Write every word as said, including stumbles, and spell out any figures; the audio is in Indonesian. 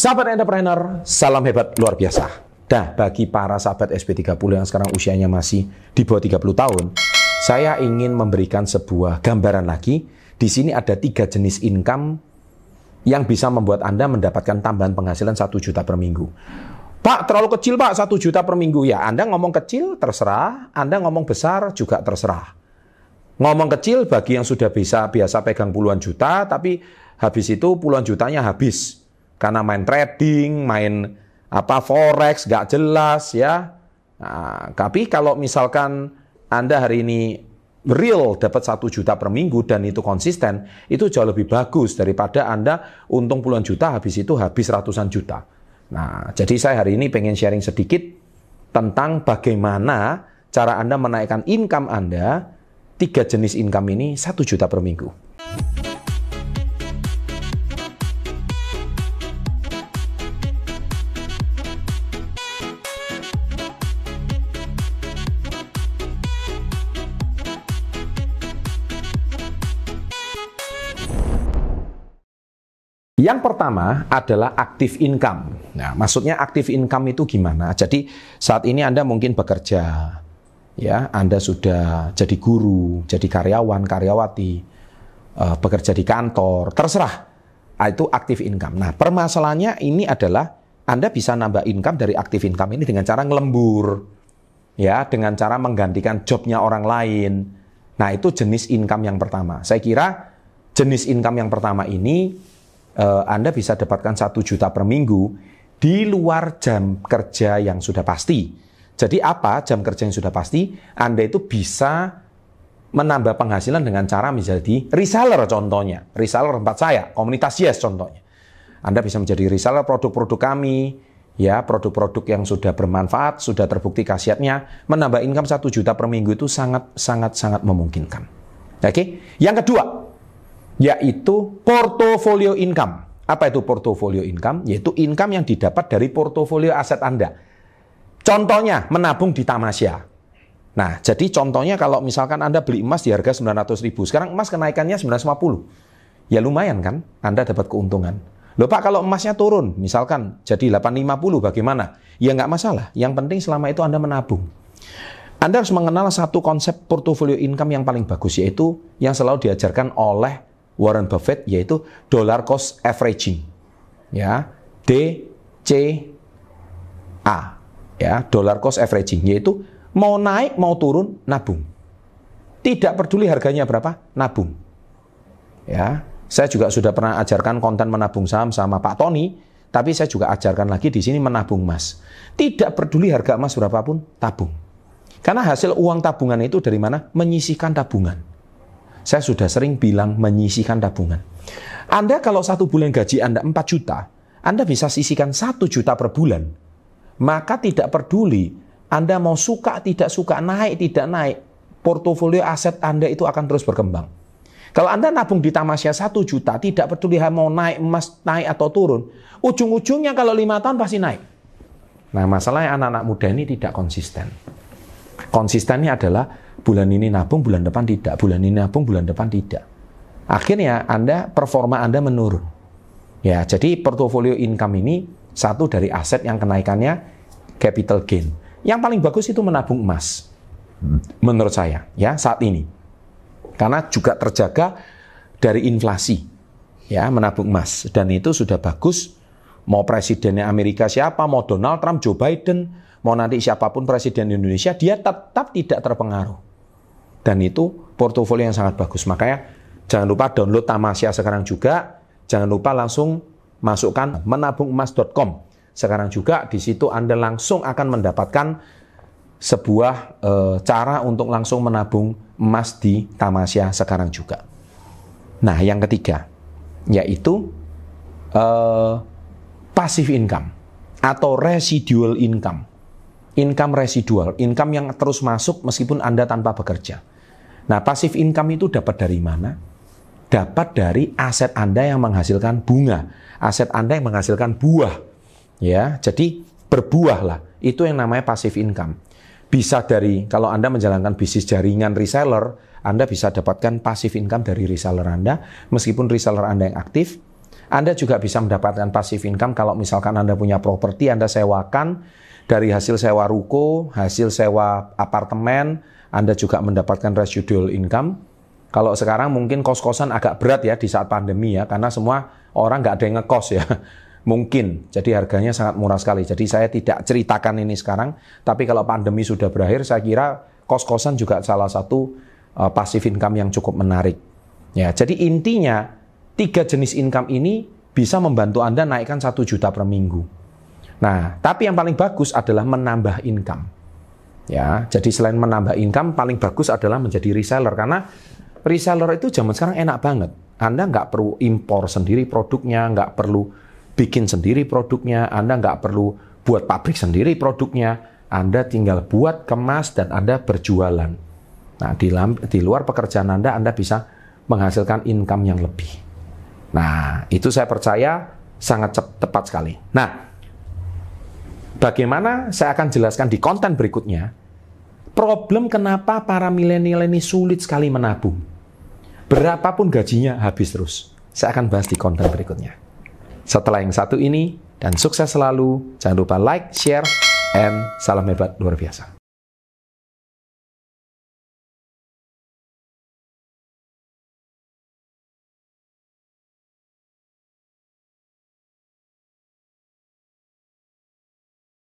Sahabat entrepreneur, salam hebat luar biasa. Nah, bagi para sahabat S P tiga puluh yang sekarang usianya masih di bawah tiga puluh tahun, saya ingin memberikan sebuah gambaran lagi. Di sini ada tiga jenis income yang bisa membuat Anda mendapatkan tambahan penghasilan satu juta per minggu. Pak, terlalu kecil Pak, satu juta per minggu. Ya, Anda ngomong kecil terserah, Anda ngomong besar juga terserah. Ngomong kecil bagi yang sudah bisa biasa pegang puluhan juta, tapi habis itu puluhan jutanya habis. Karena main trading, main apa forex nggak jelas ya. Nah, tapi kalau misalkan Anda hari ini real dapat satu juta per minggu dan itu konsisten, itu jauh lebih bagus daripada Anda untung puluhan juta habis itu habis ratusan juta. Nah, jadi saya hari ini pengen sharing sedikit tentang bagaimana cara Anda menaikkan income Anda, tiga jenis income ini satu juta per minggu. Yang pertama adalah active income. Nah, maksudnya active income itu gimana? Jadi saat ini Anda mungkin bekerja, ya, Anda sudah jadi guru, jadi karyawan, karyawati, bekerja di kantor, terserah. Itu active income. Nah, permasalahannya ini adalah Anda bisa nambah income dari active income ini dengan cara ngelembur, ya, dengan cara menggantikan jobnya orang lain. Nah, itu jenis income yang pertama. Saya kira jenis income yang pertama ini Anda bisa dapatkan satu juta per minggu di luar jam kerja yang sudah pasti. Jadi apa jam kerja yang sudah pasti? Anda itu bisa menambah penghasilan dengan cara menjadi reseller contohnya. Reseller tempat saya, komunitas Yes contohnya. Anda bisa menjadi reseller produk-produk kami, ya, produk-produk yang sudah bermanfaat, sudah terbukti khasiatnya. Menambah income satu juta per minggu itu sangat-sangat-sangat memungkinkan. Oke? Yang kedua, yaitu portofolio income. Apa itu portofolio income? Yaitu income yang didapat dari portofolio aset Anda. Contohnya menabung di Tamasia. Nah, jadi contohnya kalau misalkan Anda beli emas di harga sembilan ratus ribu, sekarang emas kenaikannya sembilan ratus lima puluh. Ya lumayan kan? Anda dapat keuntungan. Loh Pak, kalau emasnya turun, misalkan jadi delapan ratus lima puluh bagaimana? Ya nggak masalah. Yang penting selama itu Anda menabung. Anda harus mengenal satu konsep portofolio income yang paling bagus, yaitu yang selalu diajarkan oleh Warren Buffett, yaitu Dollar Cost Averaging, ya, D C A, ya, Dollar Cost Averaging, yaitu mau naik mau turun nabung, tidak peduli harganya berapa, nabung, ya. Saya juga sudah pernah ajarkan konten menabung saham sama Pak Tony, tapi saya juga ajarkan lagi di sini menabung emas, tidak peduli harga emas berapapun tabung, karena hasil uang tabungan itu dari mana? Menyisihkan tabungan. Saya sudah sering bilang menyisihkan tabungan. Anda kalau satu bulan gaji Anda empat juta, Anda bisa sisihkan satu juta per bulan. Maka tidak peduli Anda mau suka, tidak suka, naik, tidak naik, portofolio aset Anda itu akan terus berkembang. Kalau Anda nabung di Tamasia satu juta, tidak peduli mau naik emas, naik atau turun, ujung-ujungnya kalau lima tahun pasti naik. Nah, masalahnya anak-anak muda ini tidak konsisten. Konsistennya adalah bulan ini nabung, bulan depan tidak. Bulan ini nabung, bulan depan tidak. Akhirnya Anda, performa Anda menurun. Ya, jadi portofolio income ini satu dari aset yang kenaikannya capital gain. Yang paling bagus itu menabung emas, menurut saya, ya, saat ini. Karena juga terjaga dari inflasi, ya, menabung emas. Dan itu sudah bagus. Mau presidennya Amerika siapa, mau Donald Trump, Joe Biden, mau nanti siapapun presiden Indonesia, dia tetap tidak terpengaruh. Dan itu portofolio yang sangat bagus. Makanya jangan lupa download Tamasia sekarang juga. Jangan lupa langsung masukkan menabung emas dot com. Sekarang juga di situ Anda langsung akan mendapatkan sebuah e, cara untuk langsung menabung emas di Tamasia sekarang juga. Nah, yang ketiga yaitu e, passive income atau residual income. Income residual, income yang terus masuk meskipun Anda tanpa bekerja. Nah, passive income itu dapat dari mana? Dapat dari aset Anda yang menghasilkan bunga, aset Anda yang menghasilkan buah. Ya, jadi berbuahlah. Itu yang namanya passive income. Bisa dari kalau Anda menjalankan bisnis jaringan reseller, Anda bisa dapatkan passive income dari reseller Anda meskipun reseller Anda yang aktif. Anda juga bisa mendapatkan passive income kalau misalkan Anda punya properti, Anda sewakan. Dari hasil sewa ruko, hasil sewa apartemen, Anda juga mendapatkan residual income. Kalau sekarang mungkin kos-kosan agak berat ya di saat pandemi ya, karena semua orang nggak ada yang ngekos ya. Mungkin, jadi harganya sangat murah sekali. Jadi saya tidak ceritakan ini sekarang, tapi kalau pandemi sudah berakhir, saya kira kos-kosan juga salah satu uh, passive income yang cukup menarik. Ya, jadi intinya, tiga jenis income ini bisa membantu Anda naikkan satu juta per minggu. Nah, tapi yang paling bagus adalah menambah income. Ya, jadi selain menambah income, paling bagus adalah menjadi reseller. Karena reseller itu zaman sekarang enak banget. Anda nggak perlu impor sendiri produknya, nggak perlu bikin sendiri produknya, Anda nggak perlu buat pabrik sendiri produknya. Anda tinggal buat, kemas, dan Anda berjualan. Nah, di, di luar pekerjaan Anda, Anda bisa menghasilkan income yang lebih. Nah, itu saya percaya sangat tepat sekali. Nah, bagaimana saya akan jelaskan di konten berikutnya, problem kenapa para milenial ini sulit sekali menabung. Berapapun gajinya habis terus. Saya akan bahas di konten berikutnya. Setelah yang satu ini, dan sukses selalu. Jangan lupa like, share, and salam hebat luar biasa.